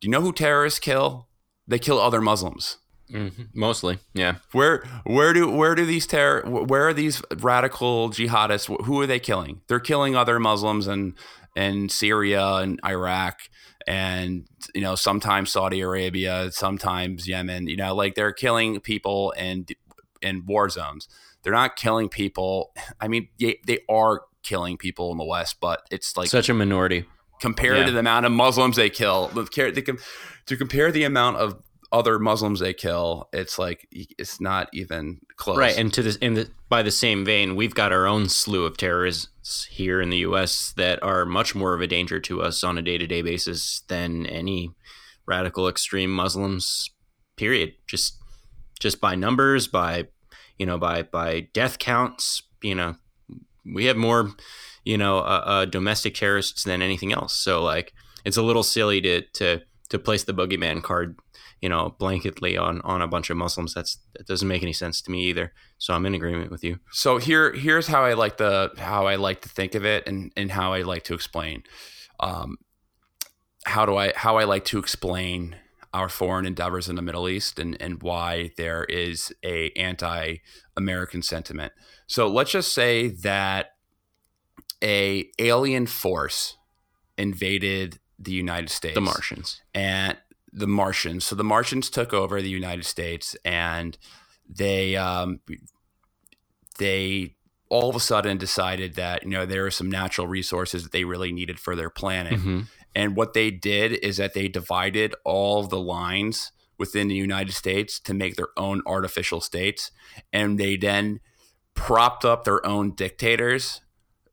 do you know who terrorists kill? They kill other Muslims. Mm-hmm. Mostly. Yeah. Where, where do, where do these terror, where are these radical jihadists? Who are they killing? They're killing other Muslims and, and Syria and Iraq. And, you know, sometimes Saudi Arabia, sometimes Yemen, you know, like they're killing people in, in war zones. They're not killing people. I mean, they, they are killing people in the West, but it's like such a minority compared yeah. to the amount of Muslims they kill. To compare the amount of other Muslims they kill, it's like it's not even close. Right. And to this, in the, by the same vein, we've got our own slew of terrorists here in the U S that are much more of a danger to us on a day-to-day basis than any radical extreme Muslims, period. Just just by numbers, by, you know, by by death counts, you know, we have more, you know, uh, uh, domestic terrorists than anything else. So like it's a little silly to to to place the boogeyman card, you know, blanketly on, on a bunch of Muslims. That's, that doesn't make any sense to me either. So I'm in agreement with you. So here, here's how I like the, how I like to think of it and, and how I like to explain, um, how do I, how I like to explain our foreign endeavors in the Middle East and, and why there is a anti-American sentiment. So let's just say that a alien force invaded the United States, the Martians and, The Martians. So the Martians took over the United States, and they um, they all of a sudden decided that, you know, there are some natural resources that they really needed for their planet. Mm-hmm. And what they did is that they divided all the lines within the United States to make their own artificial states, and they then propped up their own dictators.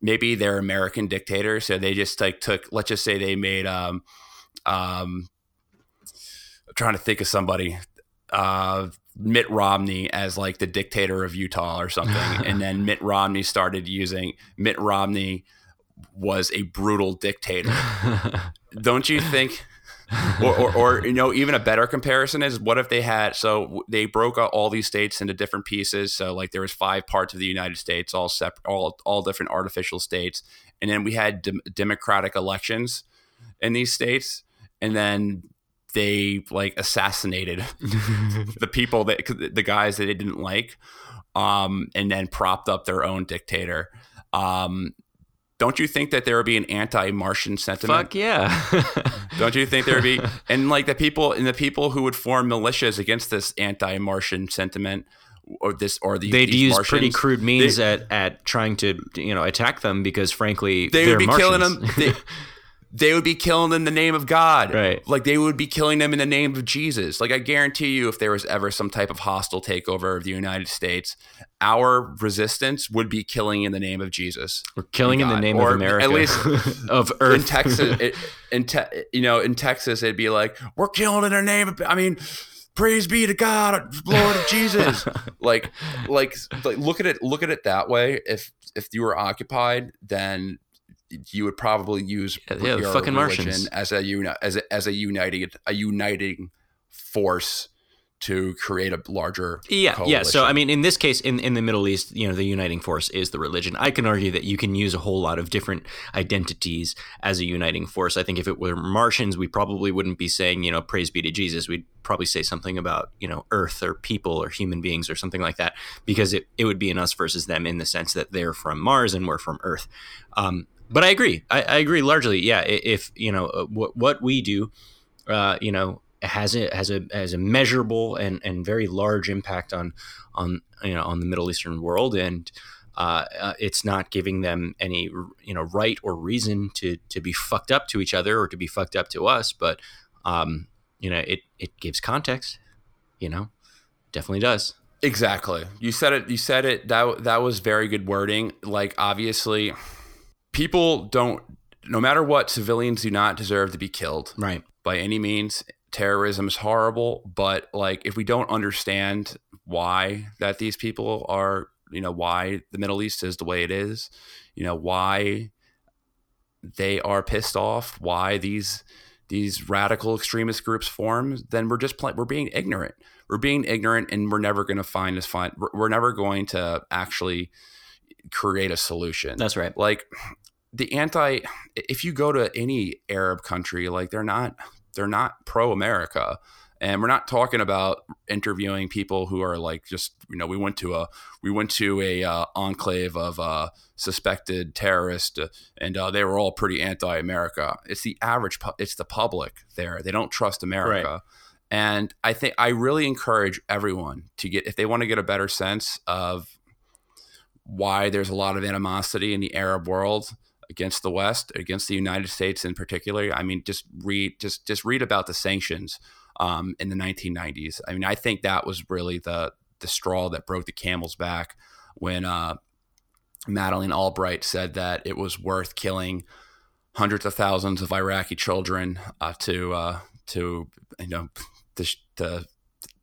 Maybe they're American dictators, so they just like took. Let's just say they made um um. trying to think of somebody uh Mitt Romney as like the dictator of Utah or something. And then Mitt Romney started using Mitt Romney was a brutal dictator. Don't you think? Or, or, or, you know, even a better comparison is what if they had, so they broke out all these states into different pieces. So like there was five parts of the United States, all separate, all, all different artificial states. And then we had de- democratic elections in these states. And then they like assassinated the people that the guys that they didn't like, um, and then propped up their own dictator. Um, Don't you think that there would be an anti-Martian sentiment? Fuck yeah. Don't you think there would be? And like the people and the people who would form militias against this anti-Martian sentiment or this or the they'd these use Martians, pretty crude means they, at at trying to, you know, attack them because frankly they would be Martians. killing them. They, they would be killing them in the name of God. Right. Like they would be killing them in the name of Jesus. Like I guarantee you, if there was ever some type of hostile takeover of the United States, our resistance would be killing in the name of Jesus. We're killing in the name or of America, at least of Earth. In Texas, it, in te- you know, in Texas, it'd be like we're killing in the name of. I mean, praise be to God, Lord of Jesus. like, like, like, look at it. Look at it that way. If if you were occupied, then you would probably use yeah, your yeah, fucking religion Martians. as a uni- as a, as a uniting a uniting force to create a larger yeah coalition. yeah so I mean in this case in in the Middle East, you know, the uniting force is the religion. I can argue that you can use a whole lot of different identities as a uniting force. I think if it were Martians, we probably wouldn't be saying, you know, praise be to Jesus. We'd probably say something about, you know, Earth or people or human beings or something like that, because it, it would be an us versus them in the sense that they're from Mars and we're from Earth. um But I agree. I, I agree largely. Yeah. If, you know, what, what we do, uh, you know, has a has a has a measurable and, and very large impact on on, you know, on the Middle Eastern world. And uh, uh, it's not giving them any, you know, right or reason to to be fucked up to each other or to be fucked up to us. But, um, you know, it, it gives context, you know, definitely does. Exactly. You said it. You said it. That that was very good wording. Like, obviously, people don't, no matter what, civilians do not deserve to be killed. Right. By any means. Terrorism is horrible, but like if we don't understand why that these people are, you know, why the Middle East is the way it is, you know, why they are pissed off, why these these radical extremist groups form, then we're just playing, we're being ignorant. We're being ignorant and we're never going to find this fine. We're never going to actually create a solution. That's right. Like, the anti, if you go to any Arab country, like they're not, they're not pro-America. And we're not talking about interviewing people who are like, just, you know, we went to a, we went to a uh, enclave of uh, suspected terrorists and uh, they were all pretty anti-America. It's the average, pu- it's the public there. They don't trust America. Right. And I think I really encourage everyone to get, if they want to get a better sense of why there's a lot of animosity in the Arab world against the West, against the United States in particular. I mean, just read, just, just read about the sanctions um, in the nineteen nineties. I mean, I think that was really the, the straw that broke the camel's back when uh, Madeleine Albright said that it was worth killing hundreds of thousands of Iraqi children uh, to, uh, to, you know, to, to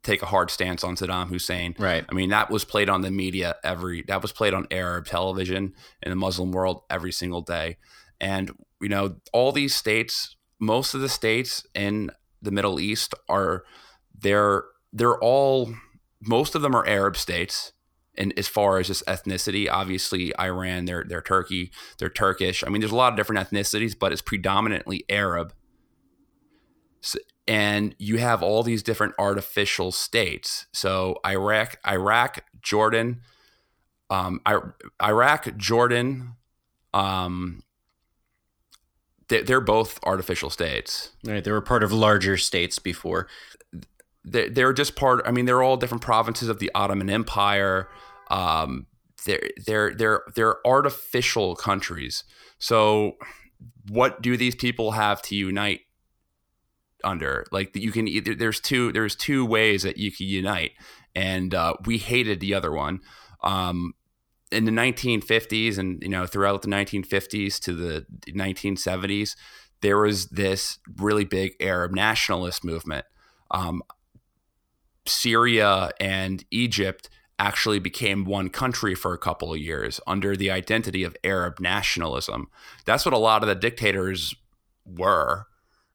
take a hard stance on Saddam Hussein. Right. I mean, that was played on the media every, that was played on Arab television in the Muslim world every single day. And, you know, all these states, most of the states in the Middle East are, they're, they're all, most of them are Arab states. And as far as just ethnicity, obviously Iran, they're, they're Turkey, they're Turkish. I mean, there's a lot of different ethnicities, but it's predominantly Arab. So, and you have all these different artificial states. So Iraq, Iraq, Jordan, um, I, Iraq, Jordan, um, they, they're both artificial states. Right. They were part of larger states before. They, they're just part. I mean, they're all different provinces of the Ottoman Empire. Um, they're they're they're they're artificial countries. So what do these people have to unite under? Like, you can either, there's two there's two ways that you can unite, and uh we hated the other one. Um in the nineteen fifties, and, you know, throughout the nineteen fifties to the nineteen seventies, there was this really big Arab nationalist movement. um Syria and Egypt actually became one country for a couple of years under the identity of Arab nationalism. That's what a lot of the dictators were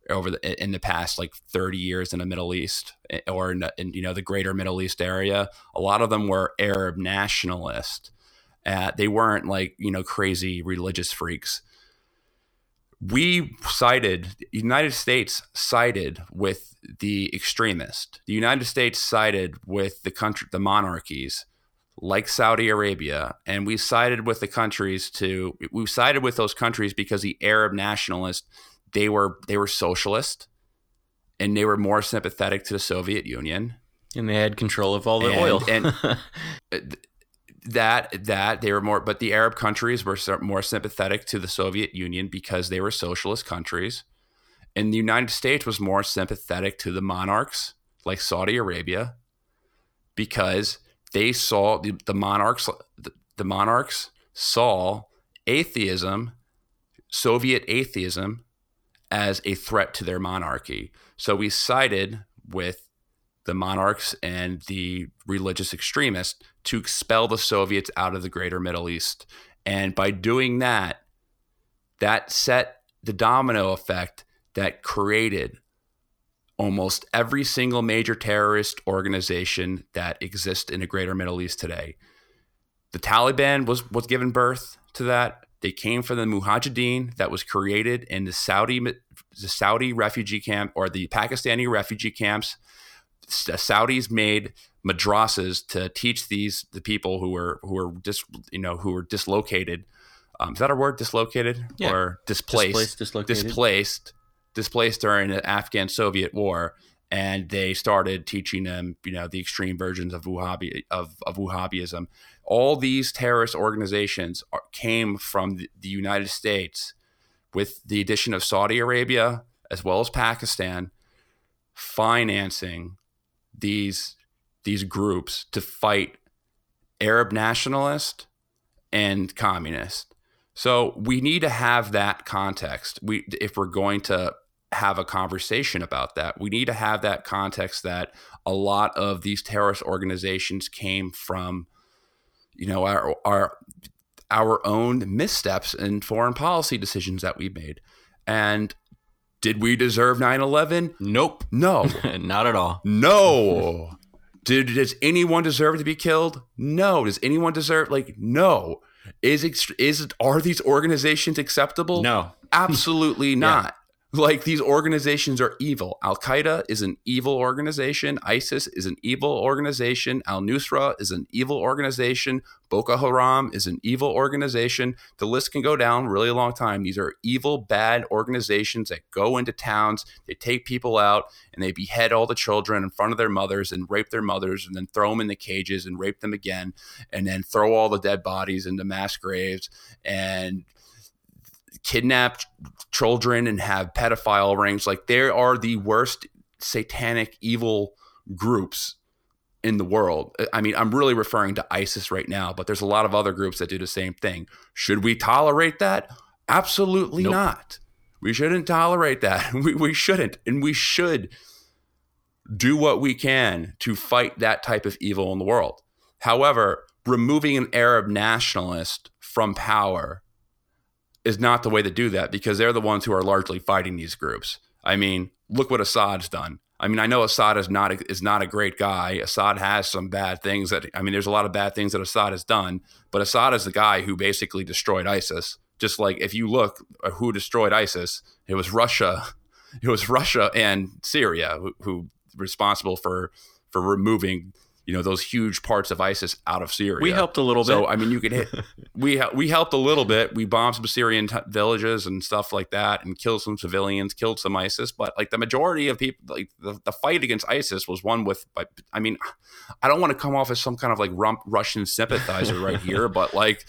over the, in the past, like thirty years in the Middle East or in, in you know the greater Middle East area. A lot of them were Arab nationalists. Uh, they weren't like you know crazy religious freaks. We sided, the United States sided with the extremists. The United States sided with the country, the monarchies like Saudi Arabia. And we sided with the countries to, we sided with those countries because the Arab nationalists, they were, they were socialist and they were more sympathetic to the Soviet Union. And they had control of all the and, oil. and That that they were more, but the Arab countries were more sympathetic to the Soviet Union because they were socialist countries, and the United States was more sympathetic to the monarchs like Saudi Arabia because they saw the, the monarchs the, the monarchs saw atheism, Soviet atheism, as a threat to their monarchy. So we sided with the monarchs and the religious extremists to expel the Soviets out of the greater Middle East. And by doing that, that set the domino effect that created almost every single major terrorist organization that exists in the greater Middle East today. The Taliban was, was given birth to that. They came from the Mujahideen that was created in the Saudi, the Saudi refugee camp or the Pakistani refugee camps. Saudis made madrasas to teach these the people who were who were just you know who were dislocated. Um, is that a word? Dislocated yeah. or displaced? Displaced, dislocated. displaced, displaced during the Afghan Soviet War, and they started teaching them you know the extreme versions of Wahhabi of, of Wahhabism. All these terrorist organizations are, came from the, the United States, with the addition of Saudi Arabia as well as Pakistan, financing these these groups to fight Arab nationalist and communist. So we need to have that context. We if we're going to have a conversation about that, we need to have that context that a lot of these terrorist organizations came from, you know, our our our own missteps in foreign policy decisions that we made. And did we deserve nine eleven? Nope. No. Not at all. No. Did, does anyone deserve to be killed? No. Does anyone deserve, like, no. Is ext- is are these organizations acceptable? No. Absolutely not. Yeah. Like, these organizations are evil. Al-Qaeda is an evil organization. ISIS is an evil organization. Al-Nusra is an evil organization. Boko Haram is an evil organization. The list can go down really a long time. These are evil, bad organizations that go into towns, they take people out, and they behead all the children in front of their mothers and rape their mothers and then throw them in the cages and rape them again and then throw all the dead bodies into mass graves and kidnap children and have pedophile rings. Like, they are the worst satanic evil groups in the world. I mean, I'm really referring to ISIS right now, but there's a lot of other groups that do the same thing. Should we tolerate that? Absolutely nope. not. We shouldn't tolerate that. We we shouldn't. And we should do what we can to fight that type of evil in the world. However, removing an Arab nationalist from power is not the way to do that because they're the ones who are largely fighting these groups. I mean, look what Assad's done. I mean, I know Assad is not a, is not a great guy. Assad has some bad things that, I mean, there's a lot of bad things that Assad has done, but Assad is the guy who basically destroyed ISIS. Just like if you look at who destroyed ISIS, it was Russia. It was Russia and Syria who, who responsible for, for removing, you know, those huge parts of ISIS out of Syria. We helped a little bit. So, I mean, you could hit, we, we helped a little bit. We bombed some Syrian t- villages and stuff like that and killed some civilians, killed some ISIS. But like the majority of people, like the, the fight against ISIS was one with, I mean, I don't want to come off as some kind of like rump Russian sympathizer right here, but like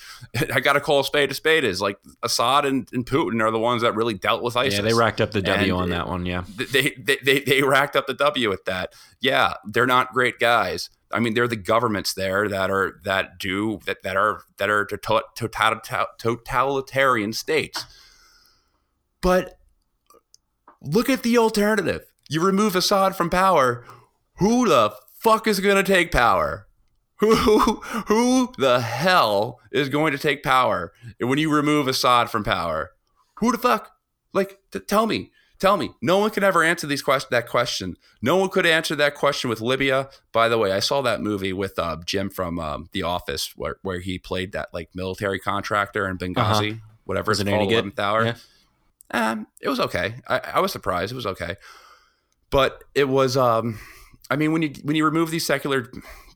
I got to call a spade a spade is like Assad and, and Putin are the ones that really dealt with ISIS. Yeah, they racked up the W and on that one. Yeah. They, they, they, they racked up the W with that. Yeah. They're not great guys. I mean, they're the governments there that are that do that that are that are totalitarian states. But look at the alternative. You remove Assad from power. Who the fuck is going to take power? Who, who the hell is going to take power when you remove Assad from power? Who the fuck? Like, t- tell me. Tell me. No one could ever answer these quest- that question. No one could answer that question with Libya. By the way, I saw that movie with uh, Jim from um, The Office where, where he played that like military contractor in Benghazi, uh-huh. whatever was it's it called, eleventh Hour. Yeah. Um, it was okay. I, I was surprised. It was okay. But it was, um, I mean, when you when you remove these secular,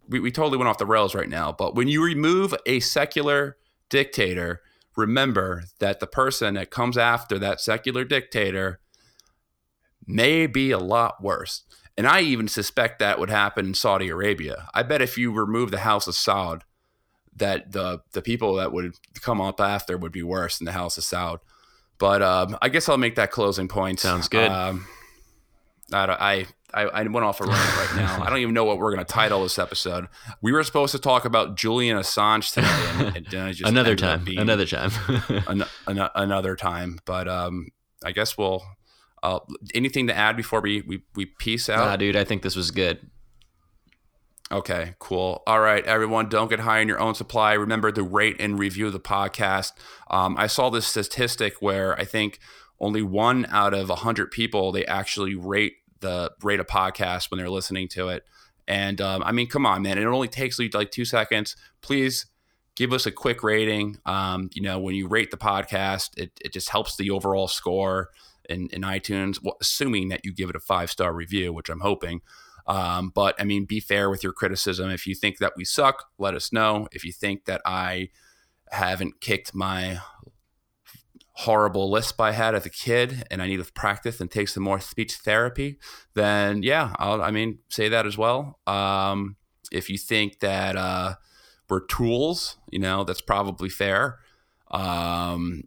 we, we totally went off the rails right now, but when you remove a secular dictator, remember that the person that comes after that secular dictator may be a lot worse. And I even suspect that would happen in Saudi Arabia. I bet if you remove the House of Saud, that the, the people that would come up after would be worse than the House of Saud. But um, I guess I'll make that closing point. Sounds good. Um, I, don't, I I I went off a rant right now. I don't even know what we're going to title this episode. We were supposed to talk about Julian Assange today, and, and then I just another time, another time, an, an, another time. But um, I guess we'll. Uh, anything to add before we we we peace out? Nah, dude, I think this was good. Okay, cool. All right, everyone, don't get high on your own supply. Remember to rate and review the podcast. Um, I saw this statistic where I think only one out of one hundred people, they actually rate the rate a podcast when they're listening to it. And um, I mean, come on, man. It only takes like two seconds. Please give us a quick rating. Um, you know, when you rate the podcast, it, it just helps the overall score in, in iTunes, well, assuming that you give it a five-star review, which I'm hoping. Um, but I mean, be fair with your criticism. If you think that we suck, let us know. If you think that I haven't kicked my horrible lisp I had as a kid and I need to practice and take some more speech therapy, then yeah, I'll, I mean, say that as well. Um, if you think that uh, we're tools, you know, that's probably fair. Um,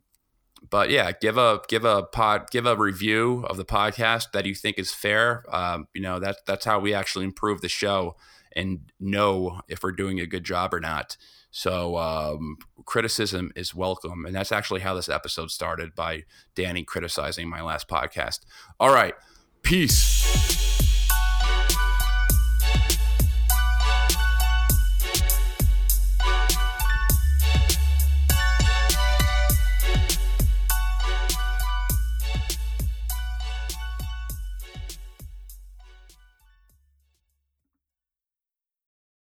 But yeah, give a give a pod give a review of the podcast that you think is fair. Um, you know, that that's how we actually improve the show and know if we're doing a good job or not. So um, criticism is welcome, and that's actually how this episode started, by Danny criticizing my last podcast. All right, peace.